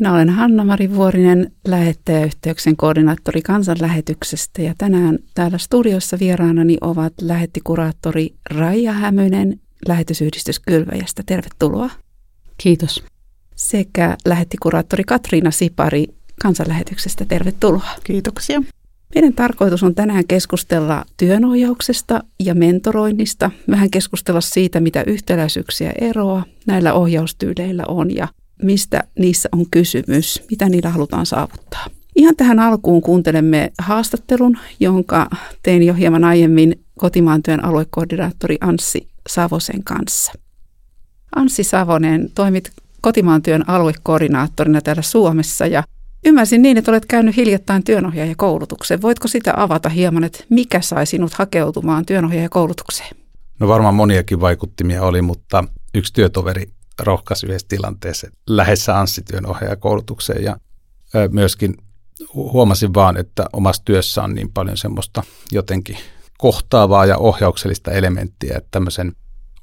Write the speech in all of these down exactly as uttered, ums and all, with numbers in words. Minä olen Hanna-Mari Vuorinen, lähettäjäyhteyksen koordinaattori Kansanlähetyksestä, ja tänään täällä studiossa vieraanani ovat lähettikuraattori Raija Hämynen lähetysyhdistys Kylväjästä. Tervetuloa. Kiitos. Sekä lähettikuraattori Katriina Sipari Kansanlähetyksestä. Tervetuloa. Kiitoksia. Meidän tarkoitus on tänään keskustella työnohjauksesta ja mentoroinnista, vähän keskustella siitä, mitä yhtäläisyyksiä eroa näillä ohjaustyyleillä on ja mistä niissä on kysymys, mitä niillä halutaan saavuttaa. Ihan tähän alkuun kuuntelemme haastattelun, jonka tein jo hieman aiemmin kotimaan työn aluekoordinaattori Anssi Savosen kanssa. Anssi Savonen, toimit kotimaan työn aluekoordinaattorina täällä Suomessa ja ymmärsin niin, että olet käynyt hiljattain työnohjaajakoulutuksen. Voitko sitä avata hieman, että mikä sai sinut hakeutumaan työnohjaajakoulutukseen? No varmaan moniakin vaikuttimia oli, mutta yksi työtoveri rohkaisi yhdessä tilanteessa lähdessä Anssi-työnohjaajakoulutukseen. Ja myöskin huomasin vaan, että omassa työssä on niin paljon semmoista jotenkin kohtaavaa ja ohjauksellista elementtiä, että tämmöisen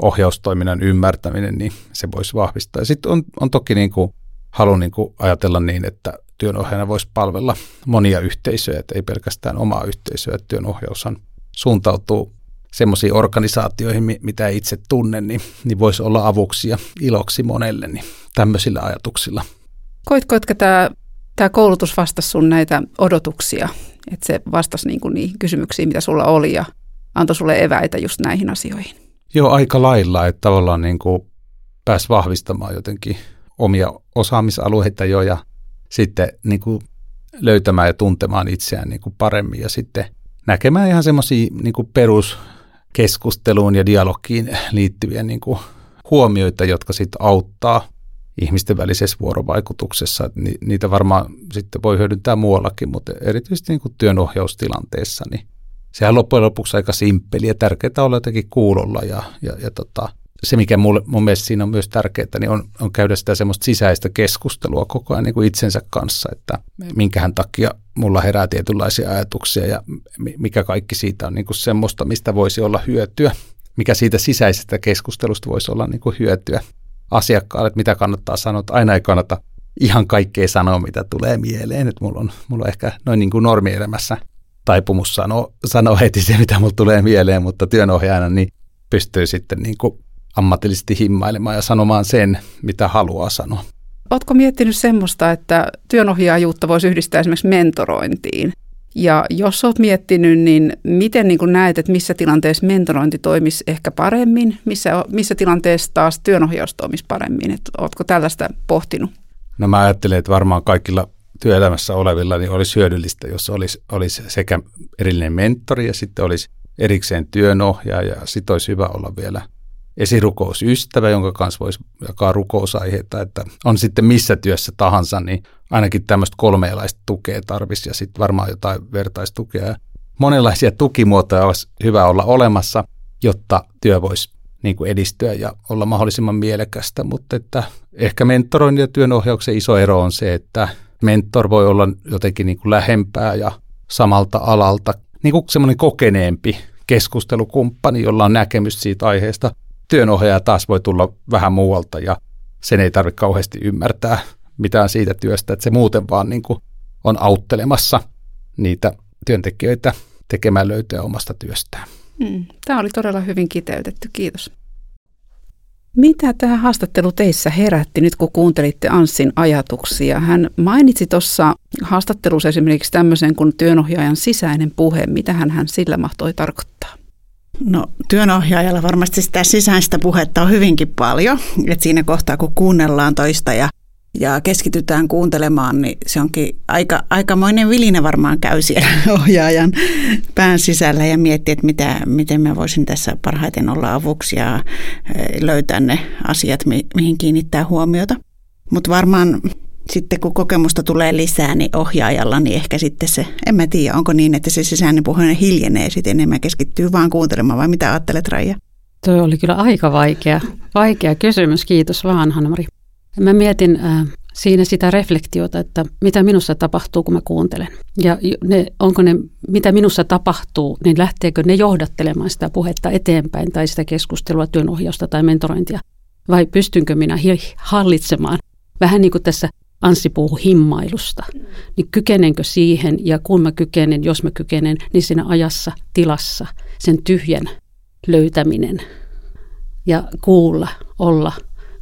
ohjaustoiminnan ymmärtäminen, niin se voisi vahvistaa. Sitten on, on toki niin kuin, haluan niin kuin ajatella niin, että työnohjaajana voisi palvella monia yhteisöjä, että ei pelkästään omaa yhteisöä. Työnohjaushan suuntautuu semmoisiin organisaatioihin, mitä ei itse tunne, niin, niin voisi olla avuksi ja iloksi monelle, niin tämmöisillä ajatuksilla. Koitko, että tämä, tämä koulutus vastasi sun näitä odotuksia, että se vastasi niin kuin niihin kysymyksiin, mitä sulla oli ja antoi sulle eväitä just näihin asioihin? Joo, aika lailla, että tavallaan niin kuin pääsi vahvistamaan jotenkin omia osaamisalueita jo ja sitten niin kuin löytämään ja tuntemaan itseään niin kuin paremmin ja sitten näkemään ihan semmoisia niin kuin peruskeskusteluun ja dialogiin liittyviä niin kuin huomioita, jotka sitten auttaa ihmisten välisessä vuorovaikutuksessa. Ni, niitä varmaan sitten voi hyödyntää muuallakin, mutta erityisesti niin kuin työnohjaustilanteessa. Niin sehän loppujen lopuksi aika simppeli ja tärkeää olla jotenkin kuulolla ja, ja, ja tota, se, mikä mulle, mun mielestä siinä on myös tärkeää, niin on, on käydä sitä semmoista sisäistä keskustelua koko ajan niin kuin itsensä kanssa, että minkähän takia mulla herää tietynlaisia ajatuksia ja mikä kaikki siitä on niin kuin semmoista, mistä voisi olla hyötyä, mikä siitä sisäisestä keskustelusta voisi olla niin kuin hyötyä asiakkaalle, että mitä kannattaa sanoa, että aina ei kannata ihan kaikkea sanoa, mitä tulee mieleen, että mulla on, mulla on ehkä noin niin kuin normielämässä taipumus sanoa, sanoa heti se, mitä mulla tulee mieleen, mutta työnohjaajana niin pystyy sitten niin kuin ammatillisesti himmailemaan ja sanomaan sen, mitä haluaa sanoa. Oletko miettinyt semmoista, että työnohjaajuutta voisi yhdistää esimerkiksi mentorointiin? Ja jos olet miettinyt, niin miten niin kuin näet, että missä tilanteessa mentorointi toimisi ehkä paremmin? Missä, missä tilanteessa taas työnohjaus toimisi paremmin? Et oletko tällaista pohtinut? No mä ajattelen, että varmaan kaikilla työelämässä olevilla niin olisi hyödyllistä, jos olisi, olisi sekä erillinen mentori ja sitten olisi erikseen työnohjaaja. Sitten olisi hyvä olla vielä esirukousystävä, jonka kanssa voisi jakaa rukousaiheita, että on sitten missä työssä tahansa, niin ainakin tämmöistä kolmeenlaista tukea tarvisi ja sitten varmaan jotain vertaistukea. Monenlaisia tukimuotoja olisi hyvä olla olemassa, jotta työ voisi niin kuin edistyä ja olla mahdollisimman mielekästä, mutta että ehkä mentoroinnin ja työnohjauksen iso ero on se, että mentor voi olla jotenkin niin kuin lähempää ja samalta alalta, niin kuin semmoinen kokeneempi keskustelukumppani, jolla on näkemys siitä aiheesta. Työnohjaaja taas voi tulla vähän muualta ja sen ei tarvitse kauheasti ymmärtää mitään siitä työstä, että se muuten vaan niin kuin on auttelemassa niitä työntekijöitä tekemään löytöä omasta työstään. Mm, tämä oli todella hyvin kiteytetty, kiitos. Mitä tämä haastattelu teissä herätti nyt, kun kuuntelitte Anssin ajatuksia? Hän mainitsi tuossa haastattelussa esimerkiksi tämmöisen kuin työnohjaajan sisäinen puhe. Mitähän hän sillä mahtoi tarkoittaa? No työnohjaajalla varmasti sitä sisäistä puhetta on hyvinkin paljon, että siinä kohtaa kun kuunnellaan toista ja, ja keskitytään kuuntelemaan, niin se onkin aika, aikamoinen vilinä varmaan käy siellä ohjaajan pään sisällä ja miettii, että mitä, miten mä voisin tässä parhaiten olla avuksi ja löytää ne asiat, mihin kiinnittää huomiota. Mutta varmaan sitten kun kokemusta tulee lisää, niin ohjaajalla, niin ehkä sitten se, en mä tiedä, onko niin, että se sisäinen puhe hiljenee sitten enemmän, keskittyy vaan kuuntelemaan, vai mitä ajattelet, Raija? Tuo oli kyllä aika vaikea, vaikea kysymys, kiitos vaan, Hanna-Mari. Mä mietin äh, siinä sitä reflektiota, että mitä minussa tapahtuu, kun mä kuuntelen. Ja ne, onko ne, mitä minussa tapahtuu, niin lähteekö ne johdattelemaan sitä puhetta eteenpäin, tai sitä keskustelua, työnohjausta tai mentorointia, vai pystynkö minä hi- hallitsemaan? Vähän niin kuin tässä Anssi puhui himmailusta, niin kykenenkö siihen, ja kun mä kykenen, jos mä kykenen, niin siinä ajassa, tilassa, sen tyhjän löytäminen ja kuulla, olla,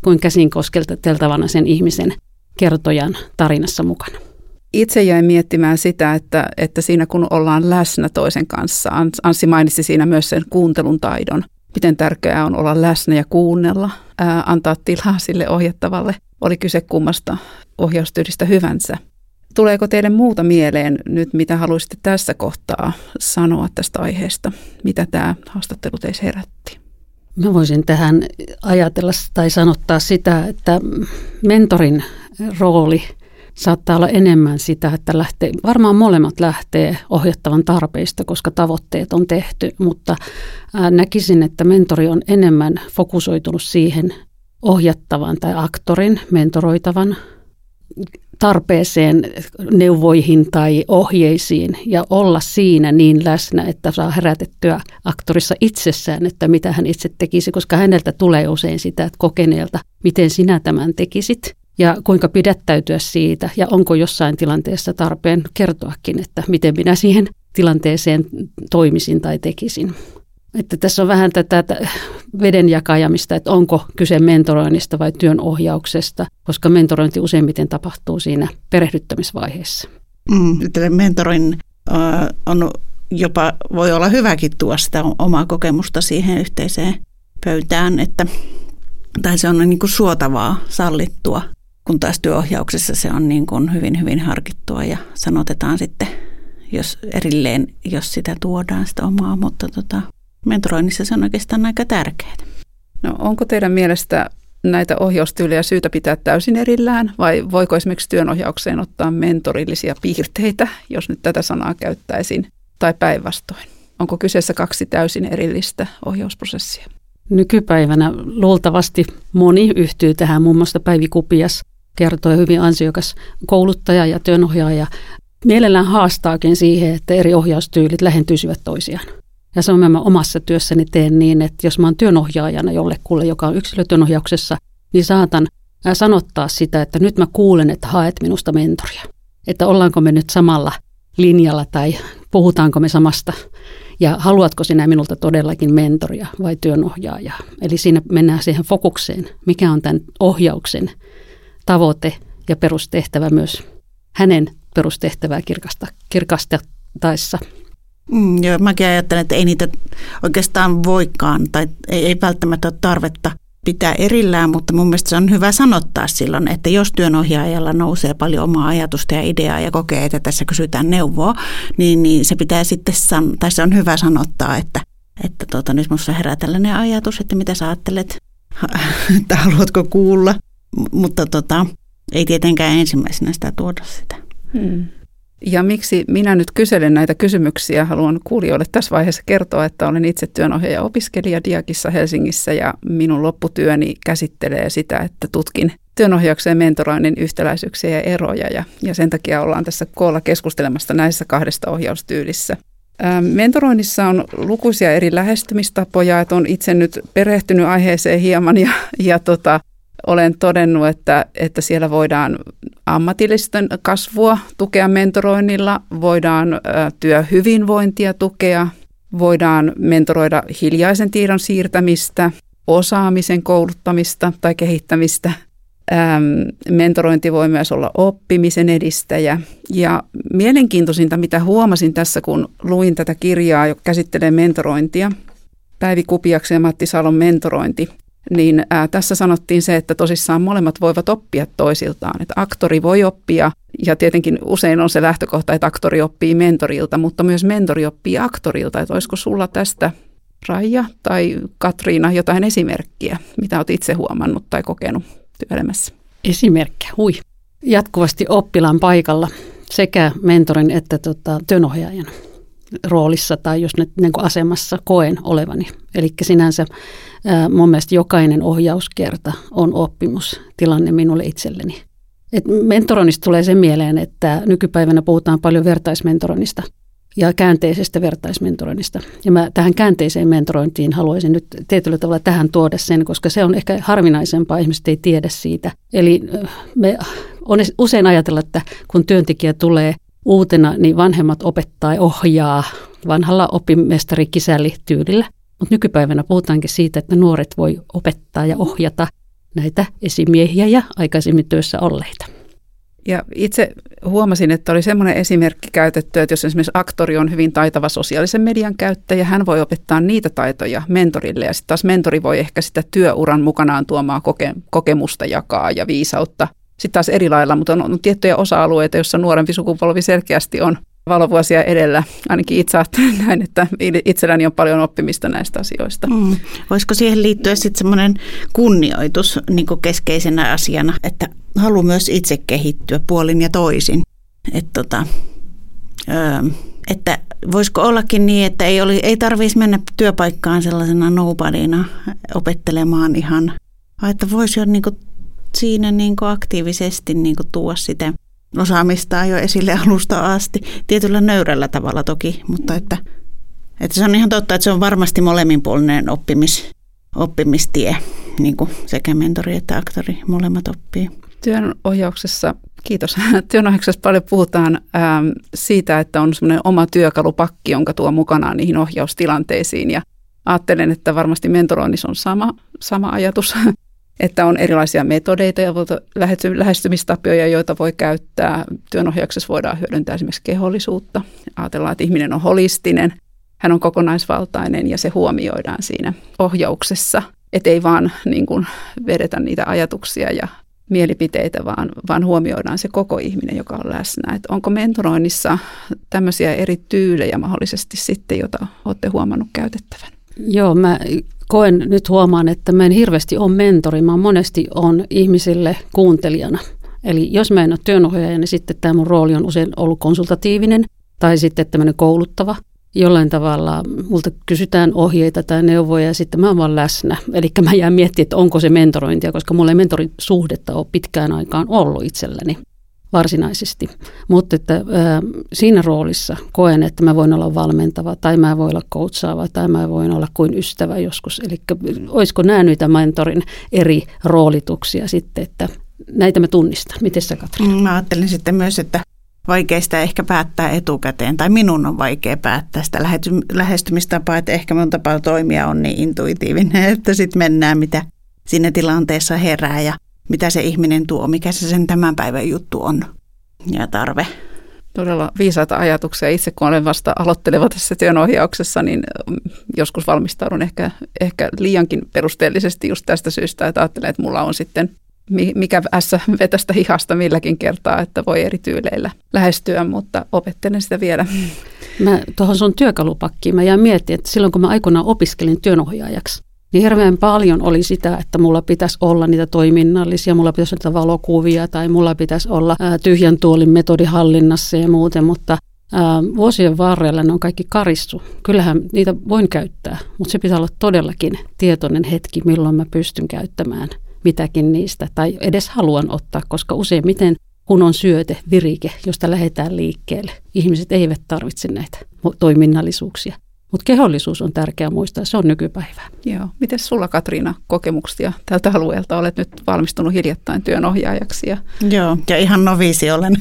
kuin käsin kosketeltavana sen ihmisen kertojan tarinassa mukana. Itse jäin miettimään sitä, että, että siinä kun ollaan läsnä toisen kanssa, Anssi mainitsi siinä myös sen kuuntelun taidon, miten tärkeää on olla läsnä ja kuunnella, ää, antaa tilaa sille ohjattavalle, oli kyse kummasta ohjaustyylistä hyvänsä. Tuleeko teille muuta mieleen nyt, mitä haluaisitte tässä kohtaa sanoa tästä aiheesta, mitä tämä haastattelu teissä herätti? Mä voisin tähän ajatella tai sanottaa sitä, että mentorin rooli saattaa olla enemmän sitä, että lähtee, varmaan molemmat lähtee ohjattavan tarpeista, koska tavoitteet on tehty, mutta näkisin, että mentori on enemmän fokusoitunut siihen ohjattavan tai aktorin, mentoroitavan tarpeeseen, neuvoihin tai ohjeisiin ja olla siinä niin läsnä, että saa herätettyä aktorissa itsessään, että mitä hän itse tekisi, koska häneltä tulee usein sitä, että kokeneelta, miten sinä tämän tekisit ja kuinka pidättäytyä siitä ja onko jossain tilanteessa tarpeen kertoakin, että miten minä siihen tilanteeseen toimisin tai tekisin. Että tässä on vähän tätä vedenjakajamista, että onko kyse mentoroinnista vai työnohjauksesta, koska mentorointi useimmiten tapahtuu siinä perehdyttämisvaiheessa. Mm, mentoroin äh, on jopa, voi olla hyväkin tuoda sitä omaa kokemusta siihen yhteiseen pöytään, että, tai se on niin kuin suotavaa, sallittua, kun taas työohjauksessa se on niin kuin hyvin, hyvin harkittua ja sanotetaan sitten jos erilleen, jos sitä tuodaan sitä omaa, mutta tota... mentoroinnissa se on oikeastaan aika tärkeää. No, onko teidän mielestä näitä ohjaustyylejä syytä pitää täysin erillään vai voiko esimerkiksi työnohjaukseen ottaa mentorillisia piirteitä, jos nyt tätä sanaa käyttäisin, tai päinvastoin? Onko kyseessä kaksi täysin erillistä ohjausprosessia? Nykypäivänä luultavasti moni yhtyy tähän, muun muassa Päivi Kupias kertoi, hyvin ansiokas kouluttaja ja työnohjaaja. Mielellään haastaakin siihen, että eri ohjaustyylit lähentyisivät toisiaan. Ja se on mä, mä omassa työssäni teen niin, että jos mä oon työnohjaajana jollekulle, joka on yksilötyönohjauksessa, niin saatan sanottaa sitä, että nyt mä kuulen, että haet minusta mentoria. Että ollaanko me nyt samalla linjalla tai puhutaanko me samasta ja haluatko sinä minulta todellakin mentoria vai työnohjaajaa. Eli siinä mennään siihen fokukseen, mikä on tämän ohjauksen tavoite ja perustehtävä myös hänen perustehtävää kirkastettaessa. Mm, joo, mäkin ajattelen, että ei niitä oikeastaan voikaan tai ei, ei välttämättä ole tarvetta pitää erillään, mutta mun mielestä se on hyvä sanottaa silloin, että jos työnohjaajalla nousee paljon omaa ajatusta ja ideaa ja kokee, että tässä kysytään neuvoa, niin, niin se pitää sitten, san- tai se on hyvä sanottaa, että, että tuota, nyt minussa herää tällainen ajatus, että mitä sä ajattelet, että haluatko kuulla, M- mutta tota, ei tietenkään ensimmäisenä sitä tuoda sitä. Hmm. Ja miksi minä nyt kyselen näitä kysymyksiä, haluan kuulijoille tässä vaiheessa kertoa, että olen itse työnohjaaja-opiskelija Diakissa Helsingissä ja minun lopputyöni käsittelee sitä, että tutkin työnohjauksen ja mentoroinnin yhtäläisyyksiä ja eroja ja, ja sen takia ollaan tässä koolla keskustelemassa näissä kahdesta ohjaustyylissä. Ää, mentoroinnissa on lukuisia eri lähestymistapoja, että olen itse nyt perehtynyt aiheeseen hieman ja, ja tota, olen todennut, että, että siellä voidaan ammatillisten kasvua tukea mentoroinnilla, voidaan työhyvinvointia tukea, voidaan mentoroida hiljaisen tiedon siirtämistä, osaamisen kouluttamista tai kehittämistä. Ähm, mentorointi voi myös olla oppimisen edistäjä. Ja mielenkiintoisinta, mitä huomasin tässä, kun luin tätä kirjaa, joka käsittelee mentorointia, Päivi Kupiaksen ja Matti Salon mentorointi, niin ää, tässä sanottiin se, että tosissaan molemmat voivat oppia toisiltaan. Että aktori voi oppia, ja tietenkin usein on se lähtökohta, että aktori oppii mentorilta, mutta myös mentori oppii aktorilta. Että olisiko sulla tästä, Raija tai Katriina, jotain esimerkkiä, mitä olet itse huomannut tai kokenut työelämässä? Esimerkkiä, hui. Jatkuvasti oppilaan paikalla sekä mentorin että tota, työnohjaajan roolissa tai jos nyt niin kuin asemassa koen olevani. Eli sinänsä ää, mun mielestä jokainen ohjauskerta on oppimustilanne minulle itselleni. Et mentoroinnista tulee sen mieleen, että nykypäivänä puhutaan paljon vertaismentoroinnista. ja käänteisestä vertaismentoroinnista. Ja mä tähän käänteiseen mentorointiin haluaisin nyt tietyllä tavalla tähän tuoda sen, koska se on ehkä harvinaisempaa, ihmiset ei tiedä siitä. Eli me on usein ajatella, että kun työntekijä tulee uutena, niin vanhemmat opettaa ja ohjaa vanhalla oppimestari-kisällityylillä. Mutta nykypäivänä puhutaankin siitä, että nuoret voi opettaa ja ohjata näitä esimiehiä ja aikaisemmin työssä olleita. Ja itse huomasin, että oli semmoinen esimerkki käytetty, että jos esimerkiksi aktori on hyvin taitava sosiaalisen median käyttäjä, hän voi opettaa niitä taitoja mentorille ja sitten taas mentori voi ehkä sitä työuran mukanaan tuomaa koke- kokemusta jakaa ja viisautta. Sitten taas eri lailla, mutta on, on tiettyjä osa-alueita, joissa nuorempi sukupolvi selkeästi on valovuosia edellä. Ainakin itse ajattelen näin, että itselläni on paljon oppimista näistä asioista. Mm. Voisiko siihen liittyä sitten semmoinen kunnioitus niin kuin keskeisenä asiana, että haluaa myös itse kehittyä puolin ja toisin? Et tota, öö, että voisiko ollakin niin, että ei, oli, ei tarvitsisi mennä työpaikkaan sellaisena nobodyna opettelemaan ihan, vaan että voisi jo niin kuin siinä niin kuin aktiivisesti niin kuin tuoda sitä osaamistaan jo esille alusta asti, tietyllä nöyrällä tavalla toki, mutta että, että se on ihan totta, että se on varmasti molemminpuolinen oppimis, oppimistie, niin kuin sekä mentori että aktori, molemmat oppii. Työnohjauksessa, kiitos, työnohjauksessa paljon puhutaan äm, siitä, että on semmoinen oma työkalupakki, jonka tuo mukanaan niihin ohjaustilanteisiin ja ajattelen, että varmasti mentoroinnissa on sama, sama ajatus. Että on erilaisia metodeita ja lähestymistapoja, joita voi käyttää. Työnohjauksessa voidaan hyödyntää esimerkiksi kehollisuutta. Ajatellaan, että ihminen on holistinen, hän on kokonaisvaltainen ja se huomioidaan siinä ohjauksessa. Että ei vaan niin kuin vedetä niitä ajatuksia ja mielipiteitä, vaan, vaan huomioidaan se koko ihminen, joka on läsnä. Että onko mentoroinnissa tämmöisiä eri tyylejä mahdollisesti sitten, joita olette huomannut käytettävän? Joo, mä... Koen nyt huomaan, että mä en hirveästi ole mentori, mä monesti olen ihmisille kuuntelijana. Eli jos mä en ole työnohjaaja, niin sitten tämä mun rooli on usein ollut konsultatiivinen tai sitten tämmöinen kouluttava. Jollain tavalla multa kysytään ohjeita tai neuvoja ja sitten mä oon vaan läsnä. Eli mä jään miettimään, että onko se mentorointia, koska mulla ei mentorisuhdetta ole pitkään aikaan ollut itselläni varsinaisesti. Mutta että, ää, siinä roolissa koen, että mä voin olla valmentava tai mä voin olla coachaava tai mä voin olla kuin ystävä joskus. Eli olisiko nämä niitä mentorin eri roolituksia sitten, että näitä mä tunnistan. Miten sä, Katriina? Mä ajattelin sitten myös, että vaikeista ehkä päättää etukäteen tai minun on vaikea päättää sitä lähestymistapaa, että ehkä mun tapa toimia on niin intuitiivinen, että sitten mennään mitä siinä tilanteessa herää ja mitä se ihminen tuo, mikä se sen tämän päivän juttu on ja tarve. Todella viisaita ajatuksia. Itse kun olen vasta aloitteleva tässä työnohjauksessa, niin joskus valmistaudun ehkä, ehkä liiankin perusteellisesti just tästä syystä, että ajattelen, että mulla on sitten mikä ässä vetästä hihasta milläkin kertaa, että voi eri tyyleillä lähestyä, mutta opettelen sitä vielä. Mä tuohon sun työkalupakkiin, mä jään miettimään, että silloin kun mä aikoinaan opiskelin työnohjaajaksi, niin hirveän paljon oli sitä, että mulla pitäisi olla niitä toiminnallisia, mulla pitäisi olla valokuvia tai mulla pitäisi olla ää, tyhjän tuolin metodihallinnassa ja muuten, mutta ää, vuosien varrella ne on kaikki karissu. Kyllähän niitä voin käyttää, mutta se pitää olla todellakin tietoinen hetki, milloin mä pystyn käyttämään mitäkin niistä tai edes haluan ottaa, koska useimmiten kun on syöte, virike, josta lähdetään liikkeelle, ihmiset eivät tarvitse näitä toiminnallisuuksia. Mutta kehollisuus on tärkeää muistaa, se on nykypäivää. Joo. Miten sulla, Katriina, kokemuksia tältä alueelta? Olet nyt valmistunut hiljattain työnohjaajaksi. Ja... Joo, ja ihan noviisi olen.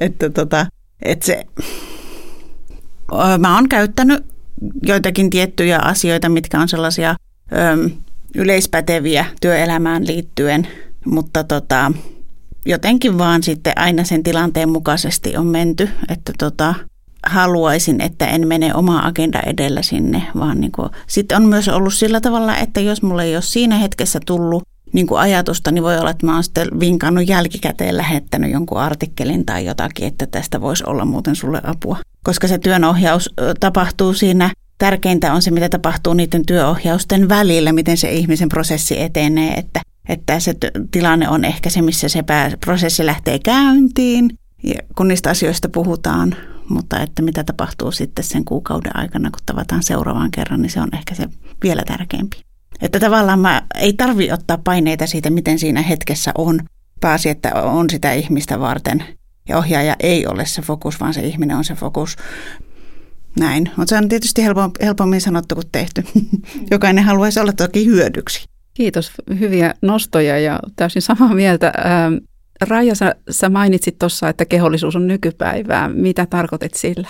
että tota, et se... Mä oon käyttänyt joitakin tiettyjä asioita, mitkä on sellaisia öö, yleispäteviä työelämään liittyen, mutta tota, jotenkin vaan sitten aina sen tilanteen mukaisesti on menty, että tota... Haluaisin, että en mene oma agenda edellä sinne, vaan niin kuin, sitten on myös ollut sillä tavalla, että jos mulla ei ole siinä hetkessä tullut niin kuin ajatusta, niin voi olla, että mä oon sitten vinkannut jälkikäteen, lähettänyt jonkun artikkelin tai jotakin, että tästä voisi olla muuten sulle apua. Koska se työnohjaus tapahtuu siinä, tärkeintä on se, mitä tapahtuu niiden työohjausten välillä, miten se ihmisen prosessi etenee, että, että se tilanne on ehkä se, missä se pää, prosessi lähtee käyntiin, kun niistä asioista puhutaan. Mutta että mitä tapahtuu sitten sen kuukauden aikana, kun tavataan seuraavaan kerran, niin se on ehkä se vielä tärkeämpi. Että tavallaan mä ei tarvitse ottaa paineita siitä, miten siinä hetkessä on. Pääsi, että on sitä ihmistä varten ja ohjaaja ei ole se fokus, vaan se ihminen on se fokus. Näin, mutta se on tietysti helpommin sanottu kuin tehty. Jokainen haluaisi olla toki hyödyksi. Kiitos, hyviä nostoja ja täysin samaa mieltä. Raija, sä, sä mainitsit tuossa, että kehollisuus on nykypäivää. Mitä tarkoitat sillä?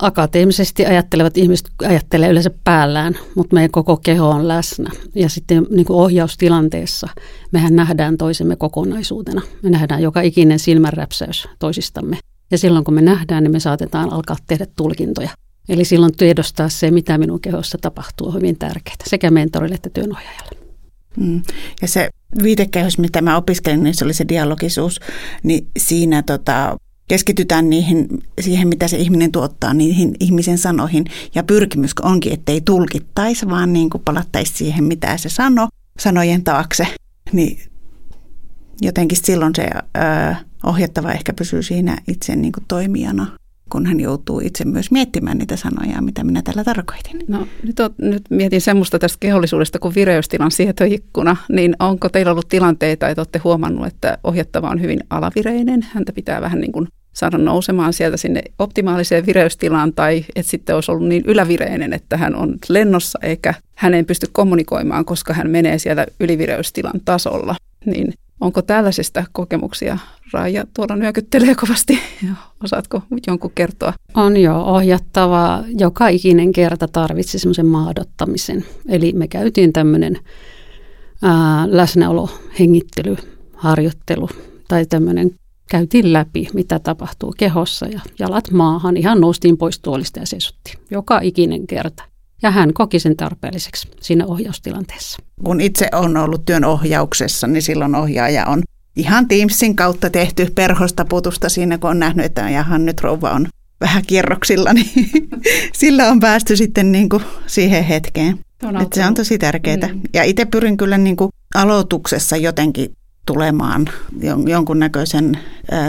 Akateemisesti ajattelevat ihmiset ajattelee yleensä päällään, mutta meidän koko keho on läsnä. Ja sitten niin kuin ohjaustilanteessa mehän nähdään toisemme kokonaisuutena. Me nähdään joka ikinen silmänräpsäys toisistamme. Ja silloin kun me nähdään, niin me saatetaan alkaa tehdä tulkintoja. Eli silloin tiedostaa se, mitä minun kehossa tapahtuu, on hyvin tärkeää sekä mentorille että työnohjaajalle. Mm. Ja se viitekehys, mitä mä opiskelin, niin se oli se dialogisuus, niin siinä tota, keskitytään niihin, siihen, mitä se ihminen tuottaa, niihin ihmisen sanoihin. Ja pyrkimys onkin, ettei tulkittaisi, vaan niin kuin palattaisi siihen, mitä se sano, sanojen taakse. Niin jotenkin silloin se öö, ohjattava ehkä pysyy siinä itse niin kuin toimijana, kun hän joutuu itse myös miettimään niitä sanoja, mitä minä tällä tarkoitin. No, nyt, on, nyt mietin semmoista tästä kehollisuudesta kuin vireystilan sietoikkuna, niin onko teillä ollut tilanteita, että olette huomannut, että ohjattava on hyvin alavireinen, häntä pitää vähän niin kuin saada nousemaan sieltä sinne optimaaliseen vireystilaan, tai että sitten olisi ollut niin ylävireinen, että hän on lennossa eikä hän ei pysty kommunikoimaan, koska hän menee siellä ylivireystilan tasolla, niin onko tällaisista kokemuksia? Raija tuolla nyökyttelee kovasti. Osaatko jonkun kertoa? On jo ohjattava. Joka ikinen kerta tarvitsi semmoisen maadottamisen. Eli me käytiin tämmöinen ää, läsnäolo, hengittely, harjoittelu tai tämmöinen. Käytiin läpi, mitä tapahtuu kehossa ja jalat maahan. Ihan noustiin pois tuolista ja seisuttiin. Joka ikinen kerta. Ja hän koki sen tarpeelliseksi siinä ohjaustilanteessa. Kun itse on ollut työn ohjauksessa, niin silloin ohjaaja on ihan Teamsin kautta tehty perhostaputusta siinä, kun on nähnyt, että jahan nyt rouva on vähän kierroksilla, niin sillä on päästy sitten niin kuin siihen hetkeen. On se on tosi tärkeää. Mm. Ja itse pyrin kyllä niin kuin aloituksessa jotenkin tulemaan jonkunnäköisen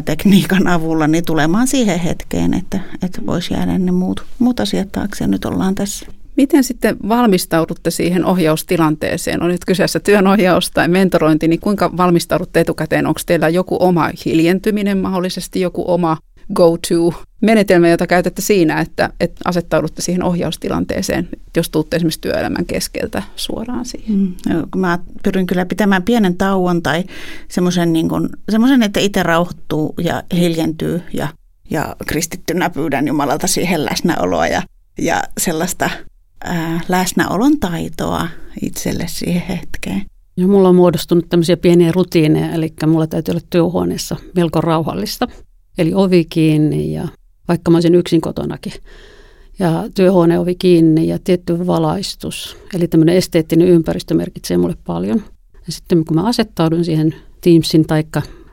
tekniikan avulla, niin tulemaan siihen hetkeen, että, että voisi jäädä ne muut, muut asiat taakse ja nyt ollaan tässä. Miten sitten valmistaudutte siihen ohjaustilanteeseen? On nyt kyseessä työnohjaus tai mentorointi, niin kuinka valmistaudutte etukäteen? Onko teillä joku oma hiljentyminen mahdollisesti, joku oma go-to-menetelmä, jota käytätte siinä, että, että asettaudutte siihen ohjaustilanteeseen, jos tuutte esimerkiksi työelämän keskeltä suoraan siihen? Mm, mä pyrin kyllä pitämään pienen tauon tai semmoisen, niin kuin, semmoisen että itse rauhoittuu ja hiljentyy ja, ja kristittynä pyydän Jumalalta siihen läsnäoloa ja, ja sellaista läsnäolon taitoa itselle siihen hetkeen. Ja mulla on muodostunut tämmöisiä pieniä rutiineja, eli mulla täytyy olla työhuoneessa melko rauhallista. Eli ovi kiinni ja vaikka mä olisin yksin kotonakin. Ja työhuoneen ovi kiinni ja tietty valaistus. Eli tämmöinen esteettinen ympäristö merkitsee mulle paljon. Ja sitten kun mä asettaudun siihen Teamsin tai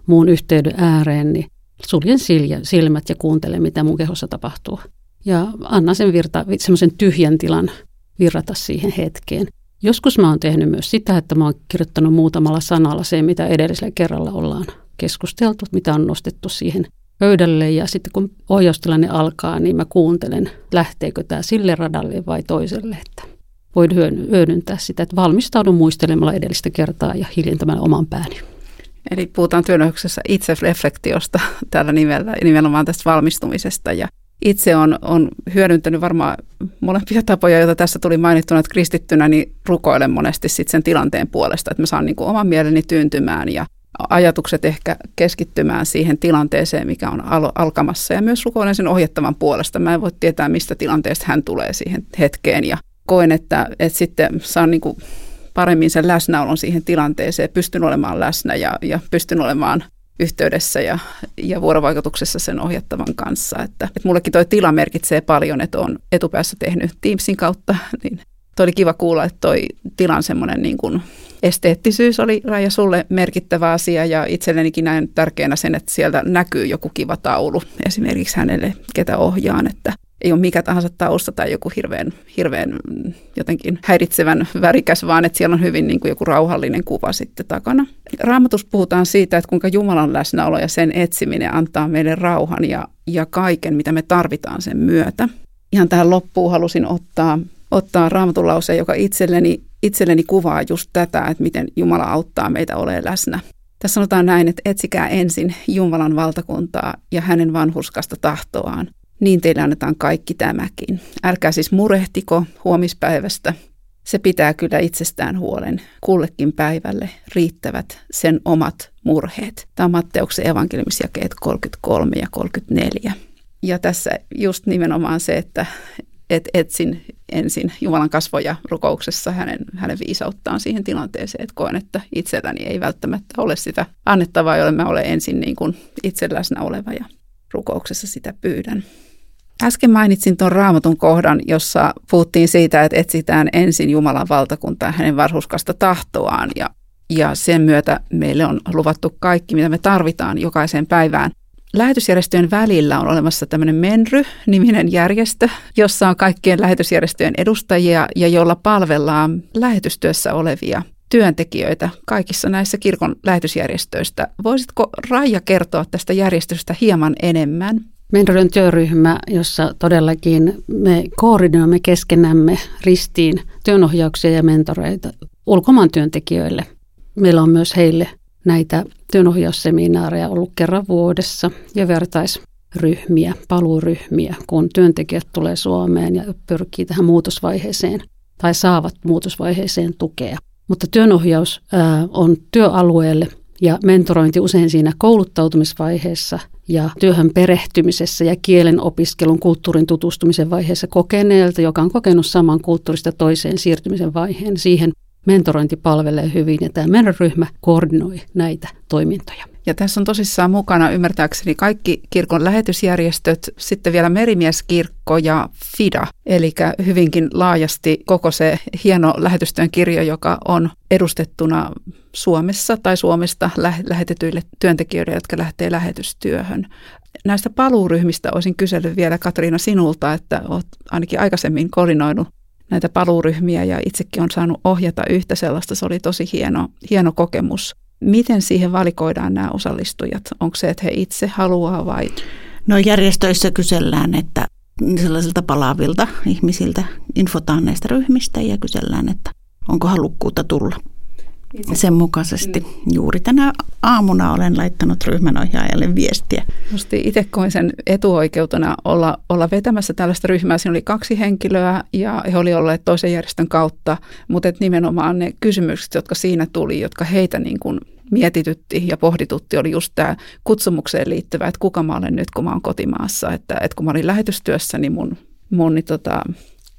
muun yhteyden ääreen, niin suljen silmät ja kuuntelen, mitä mun kehossa tapahtuu. Ja annan sen virta, semmoisen tyhjän tilan virrata siihen hetkeen. Joskus mä oon tehnyt myös sitä, että mä oon kirjoittanut muutamalla sanalla se, mitä edellisellä kerralla ollaan keskusteltu, mitä on nostettu siihen pöydälle. Ja sitten kun ohjaustilanne alkaa, niin mä kuuntelen, lähteekö tämä sille radalle vai toiselle. Että voin hyödyntää sitä, että valmistaudun muistelemalla edellistä kertaa ja hiljentämällä oman pääni. Eli puhutaan työnohjauksessa itsereflektiosta tällä nimellä, nimenomaan tästä valmistumisesta ja itse on, on hyödyntänyt varmaan molempia tapoja, joita tässä tuli mainittuna, että kristittynä niin rukoilen monesti sit sen tilanteen puolesta, että mä saan niin kuin oman mieleni tyyntymään ja ajatukset ehkä keskittymään siihen tilanteeseen, mikä on al- alkamassa ja myös rukoilen sen ohjattavan puolesta. Mä en voi tietää, mistä tilanteesta hän tulee siihen hetkeen ja koen, että, että sitten saan niin kuin paremmin sen läsnäolon siihen tilanteeseen, pystyn olemaan läsnä ja, ja pystyn olemaan yhteydessä ja, ja vuorovaikutuksessa sen ohjattavan kanssa. Että, että mullekin toi tila merkitsee paljon, että olen etupäässä tehnyt Teamsin kautta. Niin toi oli kiva kuulla, että toi tilan semmoinen niin kuin esteettisyys oli, Raija, sulle merkittävä asia ja itsellenikin näen tärkeänä sen, että sieltä näkyy joku kiva taulu esimerkiksi hänelle, ketä ohjaan, että ei ole mikä tahansa tausta tai joku hirveän, hirveän jotenkin häiritsevän värikäs, vaan että siellä on hyvin niin kuin joku rauhallinen kuva sitten takana. Raamatussa puhutaan siitä, että kuinka Jumalan läsnäolo ja sen etsiminen antaa meille rauhan ja, ja kaiken, mitä me tarvitaan sen myötä. Ihan tähän loppuun halusin ottaa, ottaa Raamatun lauseen, joka itselleni, itselleni kuvaa just tätä, että miten Jumala auttaa meitä olemaan läsnä Tässä sanotaan näin, että etsikää ensin Jumalan valtakuntaa ja hänen vanhurskasta tahtoaan. Niin teille annetaan kaikki tämäkin. Älkää siis murehtiko huomispäivästä. Se pitää kyllä itsestään huolen. Kullekin päivälle riittävät sen omat murheet. Tämä on Matteuksen evankeliumisjakeet kolmekymmentäkolme ja kolmekymmentäneljä. Ja tässä just nimenomaan se, että et etsin ensin Jumalan kasvoja rukouksessa hänen, hänen viisauttaan siihen tilanteeseen, että koen, että itselläni ei välttämättä ole sitä annettavaa, jolle mä olen ensin niin kuin itse läsnä oleva ja rukouksessa sitä pyydän. Äsken mainitsin tuon Raamatun kohdan, jossa puhuttiin siitä, että etsitään ensin Jumalan valtakuntaa ja hänen vanhurskasta tahtoaan ja, ja sen myötä meille on luvattu kaikki, mitä me tarvitaan jokaiseen päivään. Lähetysjärjestöjen välillä on olemassa tämmöinen Menry-niminen järjestö, jossa on kaikkien lähetysjärjestöjen edustajia ja jolla palvellaan lähetystyössä olevia työntekijöitä kaikissa näissä kirkon lähetysjärjestöistä. Voisitko Raija kertoa tästä järjestöstä hieman enemmän? Menry on työryhmä, jossa todellakin me koordinoimme keskenämme ristiin työnohjauksia ja mentoreita ulkomaan työntekijöille. Meillä on myös heille näitä työnohjausseminaareja ollut kerran vuodessa ja vertaisryhmiä, paluuryhmiä, kun työntekijät tulee Suomeen ja pyrkii tähän muutosvaiheeseen tai saavat muutosvaiheeseen tukea. Mutta työnohjaus ää, on työalueelle ja mentorointi usein siinä kouluttautumisvaiheessa ja työhön perehtymisessä ja kielen opiskelun, kulttuurin tutustumisen vaiheessa kokeneelta, joka on kokenut saman kulttuurista toiseen siirtymisen vaiheen siihen. Mentorointi palvelee hyvin ja tämä Menry-ryhmä koordinoi näitä toimintoja. Ja tässä on tosissaan mukana ymmärtääkseni kaikki kirkon lähetysjärjestöt, sitten vielä Merimieskirkko ja FIDA, eli hyvinkin laajasti koko se hieno lähetystyön kirjo, joka on edustettuna Suomessa tai Suomesta lähetetyille työntekijöille, jotka lähtee lähetystyöhön. Näistä paluuryhmistä olisin kysellyt vielä Katriina sinulta, että olet ainakin aikaisemmin koordinoinut näitä paluuryhmiä ja itsekin on saanut ohjata yhtä sellaista. Se oli tosi hieno, hieno kokemus. Miten siihen valikoidaan nämä osallistujat? Onko se, että he itse haluaa vai? No järjestöissä kysellään, että sellaisilta palaavilta ihmisiltä infotaan näistä ryhmistä ja kysellään, että onko halukkuutta tulla. Itse. Sen mukaisesti mm. juuri tänä aamuna olen laittanut ryhmänohjaajalle viestiä. Musti itse koin sen etuoikeutena olla, olla vetämässä tällaista ryhmää. Siinä oli kaksi henkilöä ja he olivat olleet toisen järjestön kautta, mutta nimenomaan ne kysymykset, jotka siinä tuli, jotka heitä niin kuin mietitytti ja pohditutti, oli just tämä kutsumukseen liittyvä, että kuka mä olen nyt, kun mä oon kotimaassa. Että, että kun mä olin lähetystyössä, niin mun... mun niin tota,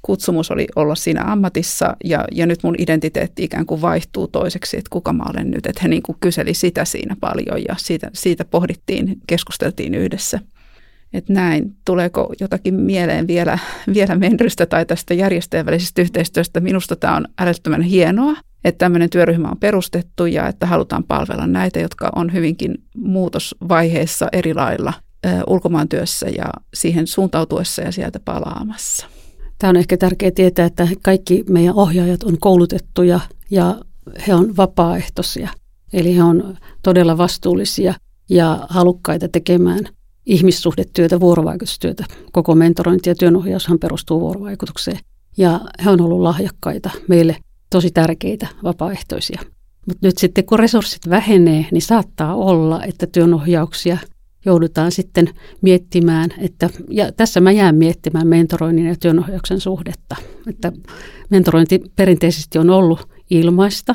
kutsumus oli olla siinä ammatissa ja, ja nyt mun identiteetti ikään kuin vaihtuu toiseksi, että kuka mä olen nyt. Että he niin kuin kyseli sitä siinä paljon ja siitä, siitä pohdittiin, keskusteltiin yhdessä. Että näin, tuleeko jotakin mieleen vielä, vielä Menrystä tai tästä järjestäjän välisestä yhteistyöstä? Minusta tämä on älyttömän hienoa, että tämmöinen työryhmä on perustettu ja että halutaan palvella näitä, jotka on hyvinkin muutosvaiheessa eri lailla äh, ulkomaantyössä ja siihen suuntautuessa ja sieltä palaamassa. Tämä on ehkä tärkeää tietää, että kaikki meidän ohjaajat on koulutettuja ja he on vapaaehtoisia. Eli he on todella vastuullisia ja halukkaita tekemään ihmissuhdetyötä, vuorovaikutustyötä. Koko mentorointi ja työnohjaushan perustuu vuorovaikutukseen. Ja he on ollut lahjakkaita, meille tosi tärkeitä vapaaehtoisia. Mutta nyt sitten kun resurssit vähenee, niin saattaa olla, että työnohjauksia joudutaan sitten miettimään, että, ja tässä mä jään miettimään mentoroinnin ja työnohjauksen suhdetta. Että mentorointi perinteisesti on ollut ilmaista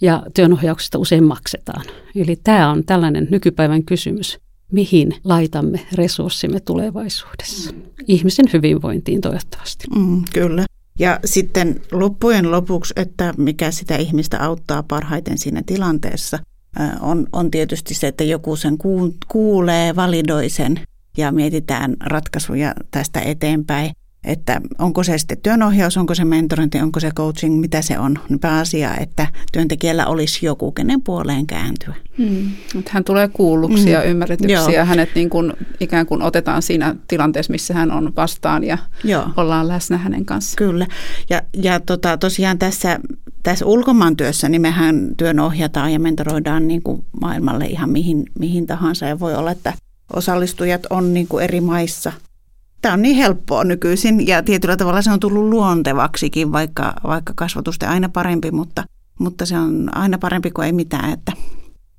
ja työnohjauksesta usein maksetaan. Eli tämä on tällainen nykypäivän kysymys, mihin laitamme resurssimme tulevaisuudessa. Ihmisen hyvinvointiin toivottavasti. Mm, kyllä. Ja sitten loppujen lopuksi, että mikä sitä ihmistä auttaa parhaiten siinä tilanteessa, On, on tietysti se, että joku sen kuulee, validoi sen ja mietitään ratkaisuja tästä eteenpäin, että onko se sitten työnohjaus, onko se mentorointi, onko se coaching, mitä se on. Pääasia, että työntekijällä olisi joku, kenen puoleen kääntyä. Mm. Hän tulee kuulluksi ja mm. ymmärretyksi ja hänet niin kuin ikään kuin otetaan siinä tilanteessa, missä hän on vastaan ja Joo. ollaan läsnä hänen kanssaan. Kyllä. Ja, ja tota, tosiaan tässä... Tässä ulkomaantyössä niin mehän työnohjataan ja mentoroidaan niin kuin maailmalle ihan mihin, mihin tahansa ja voi olla, että osallistujat on niin kuin eri maissa. Tämä on niin helppoa nykyisin ja tietyllä tavalla se on tullut luontevaksikin, vaikka, vaikka kasvatusten aina parempi, mutta, mutta se on aina parempi kuin ei mitään, että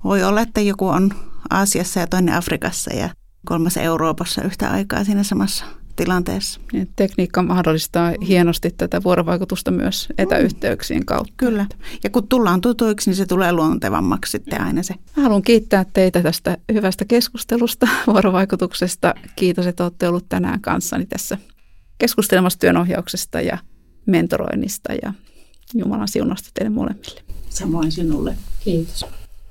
Voi olla, että joku on Aasiassa ja toinen Afrikassa ja kolmas Euroopassa yhtä aikaa siinä samassa tilanteessa. Ja tekniikka mahdollistaa hienosti tätä vuorovaikutusta myös etäyhteyksien kautta. Kyllä. Ja kun tullaan tutuiksi, niin se tulee luontevammaksi sitten aina se. Mä haluan kiittää teitä tästä hyvästä keskustelusta, vuorovaikutuksesta. Kiitos, että olette olleet tänään kanssani tässä keskustelemassa työnohjauksesta ja mentoroinnista ja Jumalan siunasta teille molemmille. Samoin sinulle. Kiitos.